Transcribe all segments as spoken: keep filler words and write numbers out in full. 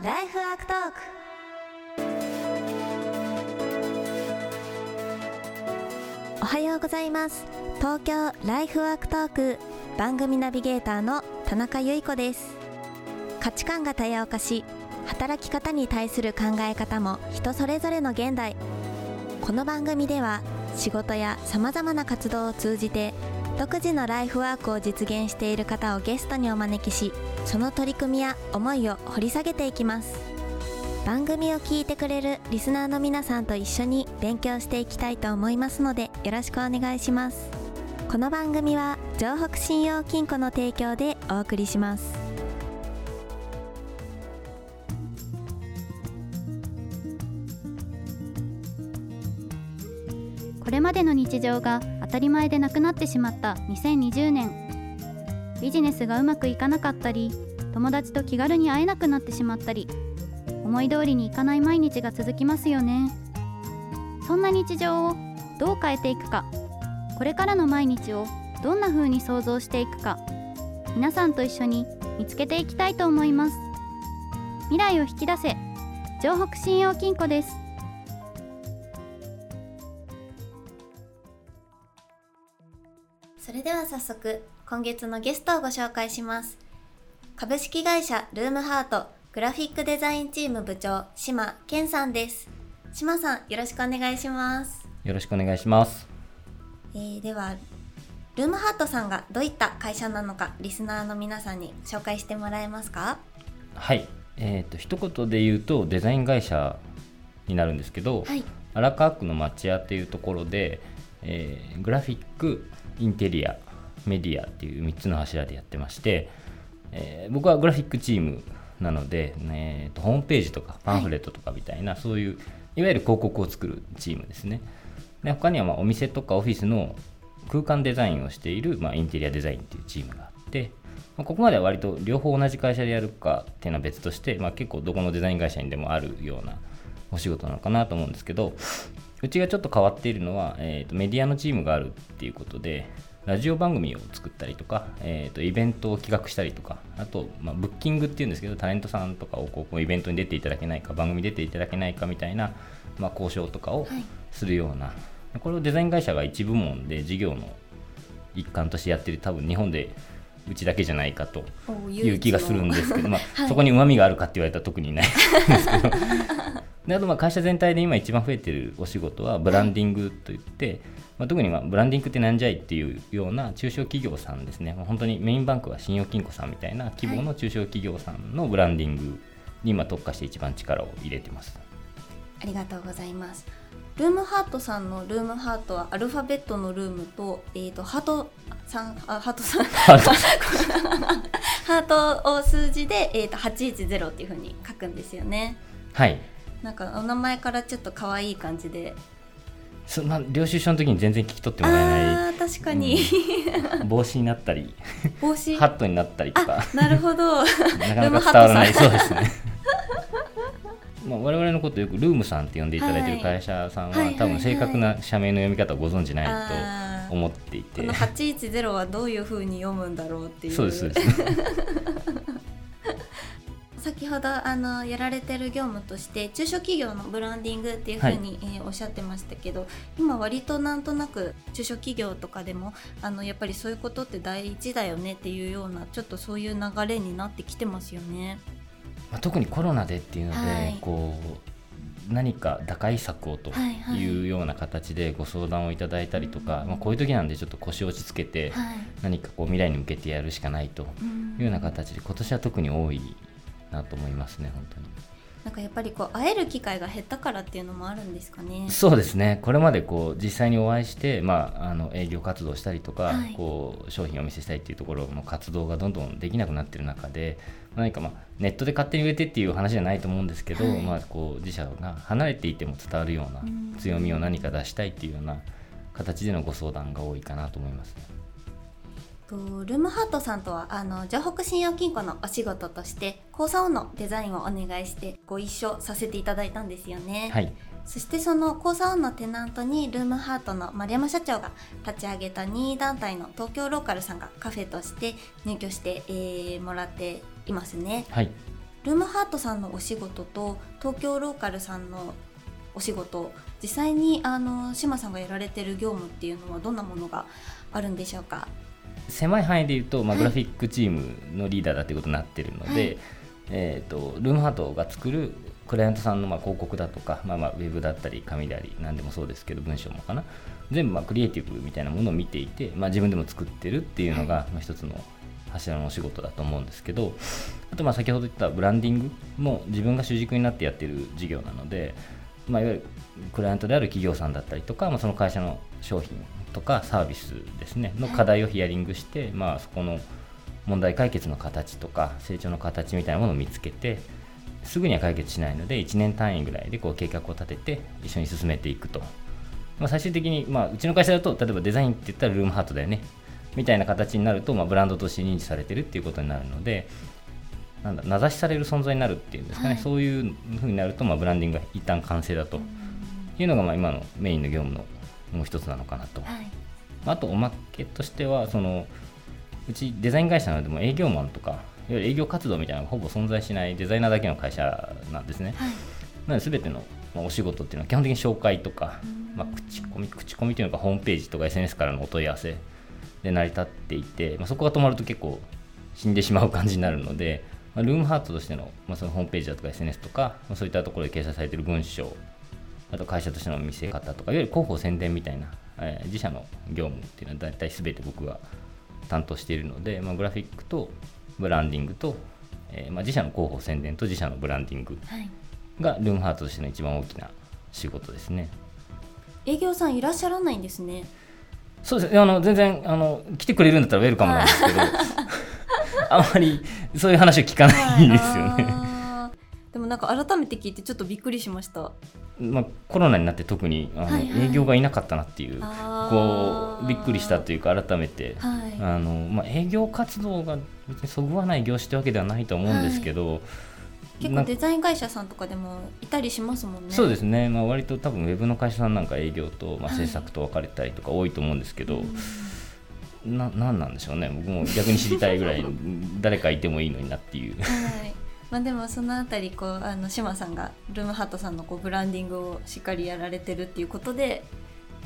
ライフワークトーク。おはようございます。東京ライフワークトーク番組ナビゲーターの田中由衣子です。価値観が多様化し、働き方に対する考え方も人それぞれの現代。この番組では仕事やさまざまな活動を通じて独自のライフワークを実現している方をゲストにお招きし、その取り組みや思いを掘り下げていきます。番組を聞いてくれるリスナーの皆さんと一緒に勉強していきたいと思いますので、よろしくお願いします。この番組は城北信用金庫の提供でお送りします。これまでの日常が当たり前でなくなってしまったにせんにじゅうねん、ビジネスがうまくいかなかったり、友達と気軽に会えなくなってしまったり、思い通りにいかない毎日が続きますよね。そんな日常をどう変えていくか、これからの毎日をどんな風に想像していくか、皆さんと一緒に見つけていきたいと思います。未来を引き出せ、城北信用金庫です。それでは早速、今月のゲストをご紹介します。株式会社ルームハートグラフィックデザインチーム部長、島健さんです。島さん、よろしくお願いします。よろしくお願いします。えー、では、ルームハートさんがどういった会社なのか、リスナーの皆さんに紹介してもらえますか？はい、えーと、一言で言うとデザイン会社になるんですけど、はい、荒川区の町屋というところで、えー、グラフィック、インテリア、メディアっていうみっつの柱でやってまして、えー、僕はグラフィックチームなので、ね、ホームページとかパンフレットとかみたいな、はい、そういういわゆる広告を作るチームですね。で、他にはまあお店とかオフィスの空間デザインをしている、まあ、インテリアデザインっていうチームがあって、まあ、ここまでは割と両方同じ会社でやるかっていうのは別として、まあ、結構どこのデザイン会社にでもあるようなお仕事なのかなと思うんですけど、うちがちょっと変わっているのは、えーと、メディアのチームがあるっていうことで、ラジオ番組を作ったりとか、えーと、イベントを企画したりとか、あと、まあ、ブッキングっていうんですけど、タレントさんとかをこうイベントに出ていただけないか、番組に出ていただけないかみたいな、まあ、交渉とかをするような、はい、これをデザイン会社が一部門で事業の一環としてやってる、多分日本でうちだけじゃないかという気がするんですけど、まあはい、そこにうまみがあるかって言われたら特にないんですけどで、あとまあ会社全体で今一番増えてるお仕事はブランディングといって、まあ、特にまあブランディングってなんじゃいっていうような中小企業さんですね。本当にメインバンクは信用金庫さんみたいな規模の中小企業さんのブランディングに今特化して一番力を入れてます。ありがとうございます。ルームハートさんのルームハートはアルファベットのルームと、えーと、ハートさん、あ、ハートさんハートを数字で、えーと、はちひゃくっていう風に書くんですよね。はい、なんかお名前からちょっと可愛い感じで、まあ、領収書の時に全然聞き取ってもらえない。あ、確かに、うん、帽子になったり帽子ハットになったりとか。あ、なるほどなかなか伝わらない。そうですねまあ、我々のことをよくルームさんって呼んでいただいている会社さんは、はい、多分正確な社名の読み方をご存じないと思っていて、はいはいはい、このはちひゃくはどういうふうに読むんだろうっていう。そうですそうです先ほどあのやられてる業務として中小企業のブランディングっていうふうに、はい、えー、おっしゃってましたけど、今割となんとなく中小企業とかでもあのやっぱりそういうことって大事だよねっていうような、ちょっとそういう流れになってきてますよね。まあ、特にコロナでっていうので、はい、こう何か打開策をというような形でご相談をいただいたりとか、はいはい、まあ、こういう時なんでちょっと腰を落ち着けて、はい、何かこう未来に向けてやるしかないというような形で、今年は特に多いなと思いますね。本当になんかやっぱりこう会える機会が減ったからっていうのもあるんですかね。そうですね、これまでこう実際にお会いして、まあ、あの営業活動したりとか、はい、こう商品をお見せしたいっていうところの活動がどんどんできなくなってる中で、何かまあネットで勝手に売れてっていう話じゃないと思うんですけど、はい、まあ、こう自社が離れていても伝わるような強みを何か出したいっていうような形でのご相談が多いかなと思いますね。ルームハートさんとはあの城北信用金庫のお仕事として構想のデザインをお願いしてご一緒させていただいたんですよね、はい、そしてその構想のテナントにルームハートの丸山社長が立ち上げた任意団体の東京ローカルさんがカフェとして入居して、えー、もらっていますね、はい、ルームハートさんのお仕事と東京ローカルさんのお仕事、実際にあの島さんがやられてる業務っていうのはどんなものがあるんでしょうか？狭い範囲で言うと、まあ、グラフィックチームのリーダーだということになっているので、はい、えー、とルームハートが作るクライアントさんのまあ広告だとか、まあ、まあウェブだったり紙であり何でもそうですけど、文章もかな、全部まあクリエイティブみたいなものを見ていて、まあ、自分でも作ってるっていうのがまあ一つの柱のお仕事だと思うんですけど、あとまあ先ほど言ったブランディングも自分が主軸になってやってる事業なので、まあ、いわゆるクライアントである企業さんだったりとか、まあ、その会社の商品とかサービスですねの課題をヒアリングして、まあ、そこの問題解決の形とか成長の形みたいなものを見つけて、すぐには解決しないのでいちねん単位ぐらいでこう計画を立てて一緒に進めていくと、まあ、最終的に、まあ、うちの会社だと例えばデザインって言ったらルームハートだよねみたいな形になると、まあ、ブランドとして認知されてるっていうことになるので、なんだ名指しされる存在になるっていうんですかね、はい、そういうふうになると、まあ、ブランディングが一旦完成だというのが、まあ今のメインの業務のもう一つなのかなと、はい、あとおまけとしては、そのうちデザイン会社なのでも営業マンとかいわゆる営業活動みたいなのがほぼ存在しないデザイナーだけの会社なんですね、はい、なので全てのお仕事っていうのは基本的に紹介とか、まあ、口コミ口コミというのがホームページとか エスエヌエス からのお問い合わせで成り立っていて、まあ、そこが止まると結構死んでしまう感じになるので、まあ、ルームハートとしての、まあ、そのホームページだとか エスエヌエス とか、まあ、そういったところで掲載されている文章、あと会社としての見せ方とかいわゆる広報宣伝みたいな、えー、自社の業務っていうのはだいたい全て僕が担当しているので、まあ、グラフィックとブランディングと、えーまあ、自社の広報宣伝と自社のブランディングがルームハートとしての一番大きな仕事ですね。営業さんいらっしゃらないんですね。そうですね、あの全然あの来てくれるんだったらウェルカムなんですけどあんまりそういう話を聞かないんですよね、はい、でもなんか改めて聞いてちょっとびっくりしました、まあ、コロナになって特にあの、はいはい、営業がいなかったなっていう、こうびっくりしたというか改めて、はい、あのまあ、営業活動が別にそぐわない業種というわけではないと思うんですけど、はい、結構デザイン会社さんとかでもいたりしますもんね。そうですね、まあ、割と多分ウェブの会社さんなんか営業と、まあ、制作と分かれたりとか多いと思うんですけど、はい、な, なんなんでしょうね。僕も逆に知りたいぐらい誰かいてもいいのになっていう、はい、まあ、でもそのあたりこうあの島さんがルームハートさんのこうブランディングをしっかりやられてるっていうことで、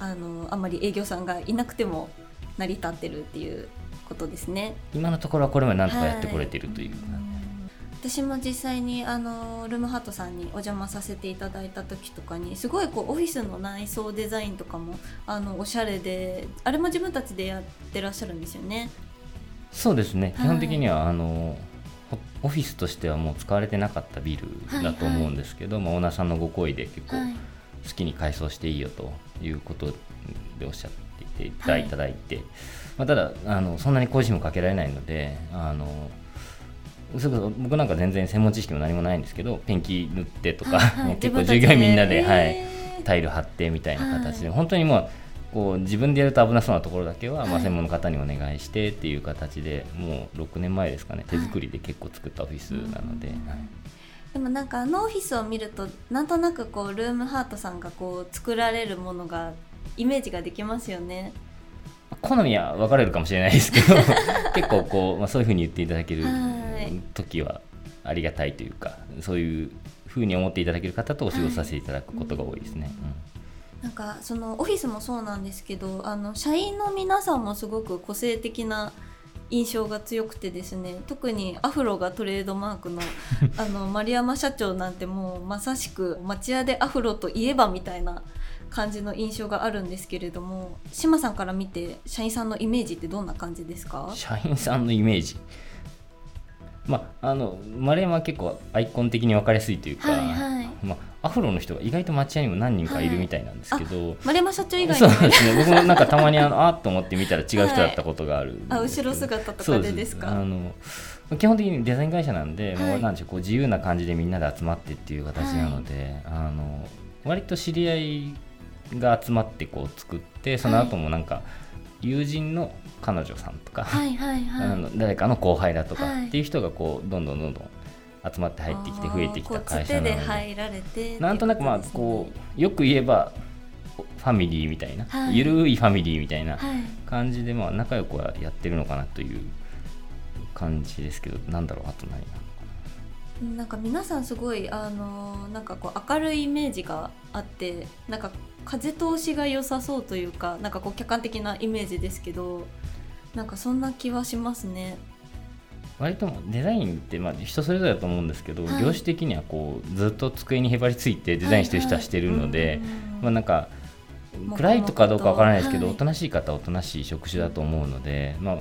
あのあんまり営業さんがいなくても成り立ってるっていうことですね。今のところはこれまでなんとかやってこれてるという、はい、私も実際にあのルームハートさんにお邪魔させていただいた時とかにすごいこうオフィスの内装デザインとかもあのおしゃれで、あれも自分たちでやってらっしゃるんですよね。そうですね、基本的には、はい、あのオフィスとしてはもう使われてなかったビルだと思うんですけど、はいはい、まあ、オーナーさんのご好意で結構好きに改装していいよということでおっしゃっていただいて、はい、まあ、ただあのそんなに工事費もかけられないので、あの僕なんか全然専門知識も何もないんですけど、ペンキ塗ってとか、はいはい、結構従業員みんなで、はい、タイル貼ってみたいな形で、はい、本当にもう、こう自分でやると危なそうなところだけは、はい、まあ、専門の方にお願いしてっていう形で、もうろくねんまえですかね、手作りで結構作ったオフィスなので、はい、でもなんかあのオフィスを見るとなんとなくこうルームハートさんがこう作られるものがイメージができますよね。好みは分かれるかもしれないですけど結構こう、まあ、そういう風に言っていただける時はありがたいというか、そういう風に思っていただける方とお仕事させていただくことが多いですね、はい、うん、なんかそのオフィスもそうなんですけど、あの社員の皆さんもすごく個性的な印象が強くてですね、特にアフロがトレードマークの、 あの丸山社長なんてもうまさしく町屋でアフロといえばみたいな感じの印象があるんですけれども、島さんから見て社員さんのイメージってどんな感じですか？社員さんのイメージ、まあ、あの丸山は結構アイコン的に分かりやすいというか、はいはい、まあ、アフロの人が意外と町屋にも何人かいるみたいなんですけど、はい、丸山社長以外に、ね、そうですね、僕もなんかたまにあのあーと思って見たら違う人だったことがある、はい、あ、後ろ姿とかでですか？あの基本的にデザイン会社なんで、はい、なんでしょう、こう自由な感じでみんなで集まってっていう形なので、はい、あの割と知り合いが集まってこう作って、その後もなんか友人の彼女さんとか、はいはいはいはい、あの誰かの後輩だとかっていう人がこうどんどんどんどん集まって入ってきて増えてきた会社なので、こうつてで入られて、なんとなくまあこうよく言えばファミリーみたいな、ゆるいファミリーみたいな感じで、まあ仲良くはやってるのかなという感じですけど、なんだろう、あと何なのかな、なんか皆さんすごいあのなんかこう明るいイメージがあって、なんか風通しが良さそうというか、なんかこう客観的なイメージですけど、なんかそんな気はしますね。割とデザインってまあ人それぞれだと思うんですけど、はい、業種的にはこうずっと机にへばりついてデザインしてる人はしてるので、まあなんか暗いとかどうかわからないですけど、はい、おとなしい方はおとなしい職種だと思うので、まあ、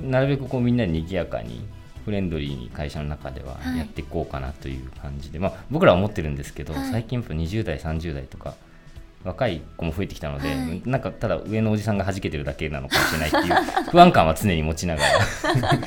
なるべくこうみんなに賑やかにフレンドリーに会社の中ではやっていこうかなという感じで、はい、まあ、僕らは思ってるんですけど、はい、最近やっぱにじゅう代さんじゅう代とか若い子も増えてきたので、はい、なんかただ上のおじさんが弾けてるだけなのかもしれないっていう不安感は常に持ちながらなんか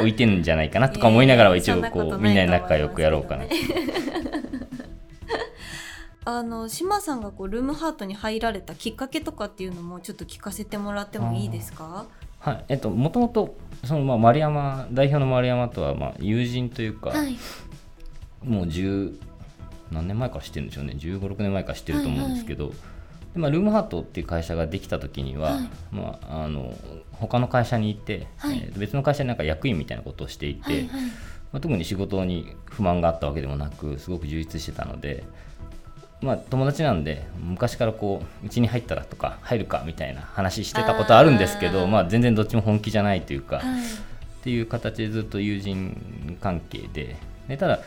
浮いてるんじゃないかなとか思いながらは一応こうみんなで仲良くやろうかなってあの島さんがこうルームハートに入られたきっかけとかっていうのもちょっと聞かせてもらってもいいですか？はい、えっと、もともとそのまあ丸山代表の丸山とはまあ友人というか、はい、もう10何年前から知ってるんでしょうねじゅうご、ろくねんまえから知ってると思うんですけど、はいはい、でまあ、ルームハートっていう会社ができた時には、はい、まあ、あの他の会社に行って、はい、えー、別の会社になんか役員みたいなことをしていて、はいはい、まあ、特に仕事に不満があったわけでもなくすごく充実してたので、まあ、友達なんで昔からこううちに入ったらとか入るかみたいな話してたことあるんですけど、あ、まあ、全然どっちも本気じゃないというか、はい、っていう形でずっと友人関係 で, でただ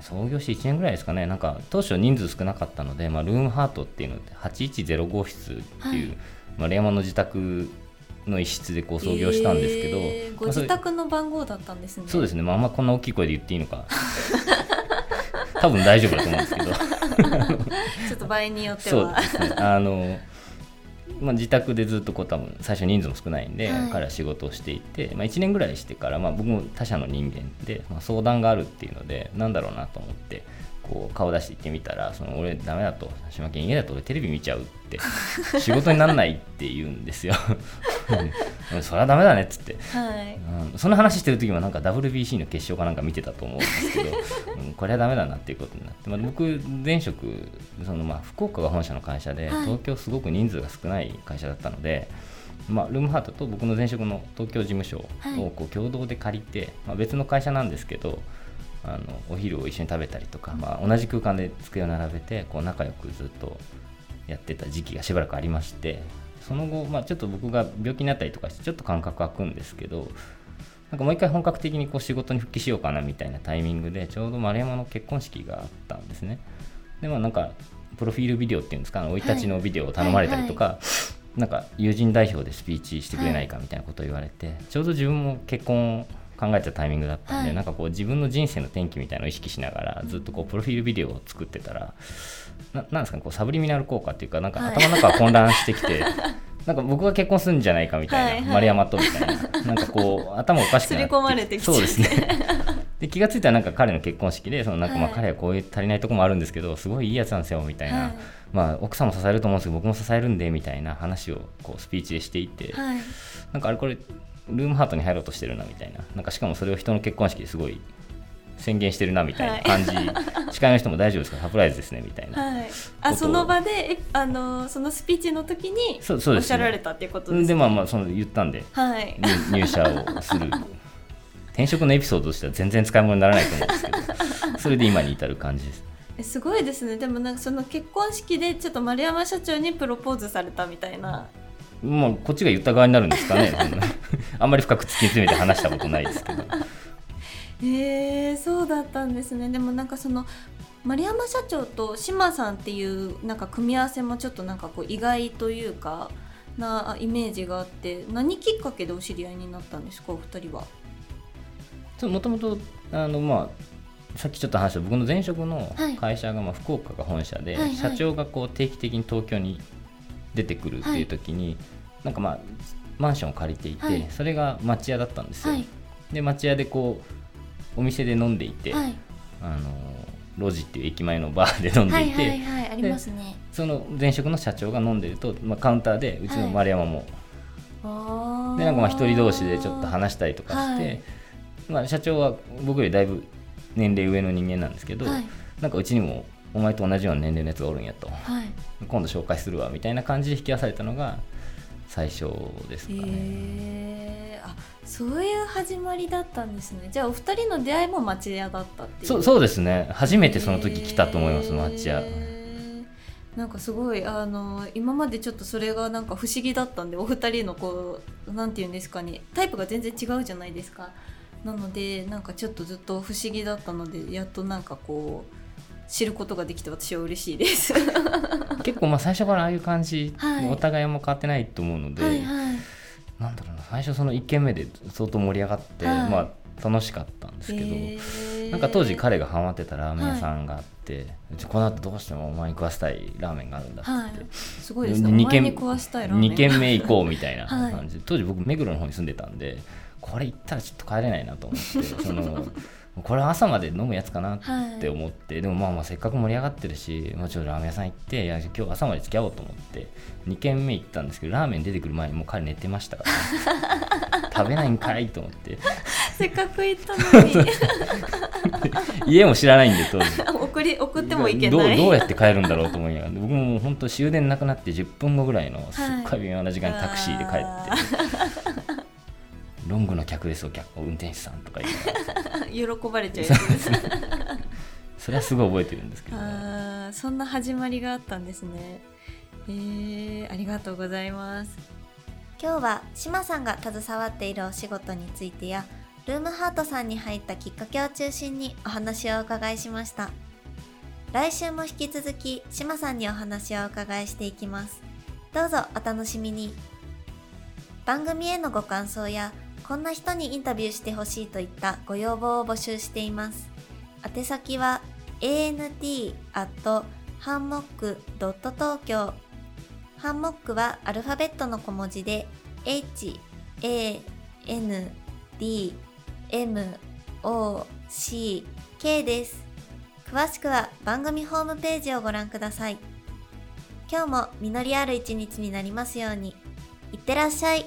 創業していちねんぐらいですかね、なんか当初人数少なかったので、まあ、ルームハートっていうのってはちひゃくじゅう号室っていう、はい、まあ、丸山の自宅の一室でこう創業したんですけど、えー、ご自宅の番号だったんですね。まあ、そうですね、まあ、あんまこんな大きい声で言っていいのか多分大丈夫だと思うんですけどちょっと場合によってはそうですね、あの、まあ、自宅でずっとこう多分最初人数も少ないんで、はい、彼は仕事をしていて、まあ、いちねんぐらいしてから、まあ、僕も他社の人間で、まあ、相談があるっていうのでなんだろうなと思ってこう顔出して行ってみたら、その俺ダメだと、島県家だと俺テレビ見ちゃうって仕事にならないって言うんですよそれはダメだねっつって、はい、うん、その話してる時もなんか ダブリュービーシー の決勝かなんか見てたと思うんですけど、うん、これはダメだなっていうことになって、まあ、僕前職そのまあ福岡が本社の会社で、はい、東京すごく人数が少ない会社だったので、まあ、ルームハートと僕の前職の東京事務所をこう共同で借りて、はい、まあ、別の会社なんですけど、あのお昼を一緒に食べたりとか、まあ、同じ空間で机を並べてこう仲良くずっとやってた時期がしばらくありまして、その後、まあ、ちょっと僕が病気になったりとかしてちょっと間隔空くんですけど、なんかもう一回本格的にこう仕事に復帰しようかなみたいなタイミングでちょうど丸山の結婚式があったんですね。で、まあ、なんかプロフィールビデオっていうんですか、生い立ちのビデオを頼まれたりとか、はいはいはい、なんか友人代表でスピーチしてくれないかみたいなことを言われて、はい、ちょうど自分も結婚を考えたタイミングだったんで、はい、なんかこう自分の人生の転機みたいなのを意識しながらずっとこうプロフィールビデオを作ってたら、な、なんですかね、こうサブリミナル効果っていうか、なんか頭の中が混乱してきて、はい、なんか僕が結婚するんじゃないかみたいな、はいはい、丸山とみたいな、なんかこう頭おかしくなって、すり込まれてきて、そうですねで気がついたらなんか彼の結婚式で、そのなんかまあ彼はこういう足りないとこもあるんですけどすごいいいやつなんですよみたいな、はい、まあ、奥さんも支えると思うんですけど僕も支えるんでみたいな話をこうスピーチでしていて、はい、なんかあれこれルームハートに入ろうとしてるなみたい な, なんかしかもそれを人の結婚式ですごい宣言してるなみたいな感じ、はい、司会の人も大丈夫ですかサプライズですねみたいな、はい、あその場であのそのスピーチの時におっしゃられたっていうことですね。で、まあ、まあその言ったんで、はい、入社をする転職のエピソードとしては全然使い物にならないと思うんですけどそれで今に至る感じです。すごいですね。でもなんかその結婚式でちょっと丸山社長にプロポーズされたみたいな、まあ、こっちが言った側になるんですかねあんまり深く突き詰めて話したことないですけどえー、そうだったんですね。でもなんかその丸山社長と島さんっていうなんか組み合わせもちょっとなんかこう意外というかなイメージがあって、何きっかけでお知り合いになったんですかお二人は？もともとあのまあさっきちょっと話した僕の前職の会社がまあ福岡が本社で、はいはいはい、社長がこう定期的に東京に出てくるっていう時に、はい、なんかまあマンションを借りていて、はい、それが町屋だったんですよ、はい、で町屋でこうお店で飲んでいて、はい、あのロジっていう駅前のバーで飲んでいて、はいはいはい、ありますね。その前職の社長が飲んでると、まあ、カウンターでうちの丸山も、はい、でなんかまあ一人同士でちょっと話したりとかして、はい、まあ、社長は僕よりだいぶ年齢上の人間なんですけど、はい、なんかうちにもお前と同じような年齢のやつがおるんやと、はい、今度紹介するわみたいな感じで引き出されたのが最初ですかね。ええー、あ、そういう始まりだったんですね。じゃあお二人の出会いも町屋だったっていう。 そう、そうですね、初めてその時来たと思います、えー、町屋。なんかすごいあの今までちょっとそれがなんか不思議だったんで、お二人のこうなんていうんですかね、タイプが全然違うじゃないですか。なのでなんかちょっとずっと不思議だったので、やっとなんかこう知ることができて私は嬉しいです結構まあ最初からああいう感じ、はい、お互いも変わってないと思うので、はいはい、なんだろうな、最初そのいっけんめで相当盛り上がって、はい、まあ楽しかったんですけど、えー、なんか当時彼がハマってたラーメン屋さんがあって、はい、この後どうしてもお前に食わせたいラーメンがあるんだって、はい、すごいですね、お前に食わせたいラーメンにけんめ行こうみたいな感じで、はい、当時僕目黒の方に住んでたんで、これ行ったらちょっと帰れないなと思ってそのこれ朝まで飲むやつかなって思って、はい、でもまあまあせっかく盛り上がってるし、もうちょっとラーメン屋さん行って、いや今日朝まで付き合おうと思ってにけんめ行ったんですけど、ラーメン出てくる前にもう彼寝てましたから、ね、食べないんかいと思ってせっかく行ったのに家も知らないんで当時送り送ってもいけないど う, どうやって帰るんだろうと思いながら、僕も本当終電なくなってじゅっぷんごぐらいのすっごい微妙な時間にタクシーで帰って、はいロングの客ですよ、客運転手さんとか言いな喜ばれちゃうやつですそれはすごい覚えてるんですけど、ね、あ、そんな始まりがあったんですね、えー、ありがとうございます。今日は島さんが携わっているお仕事についてやルームハートさんに入ったきっかけを中心にお話をお伺いしました。来週も引き続き島さんにお話をお伺いしていきます。どうぞお楽しみに。番組へのご感想やこんな人にインタビューしてほしいといったご要望を募集しています。宛先は エーエヌティーアットハンモックドットトーキョー。ハンモックはアルファベットの小文字で エイチ エー エヌ ディー エム オー シー ケー です。詳しくは番組ホームページをご覧ください。今日も実りある一日になりますように。いってらっしゃい。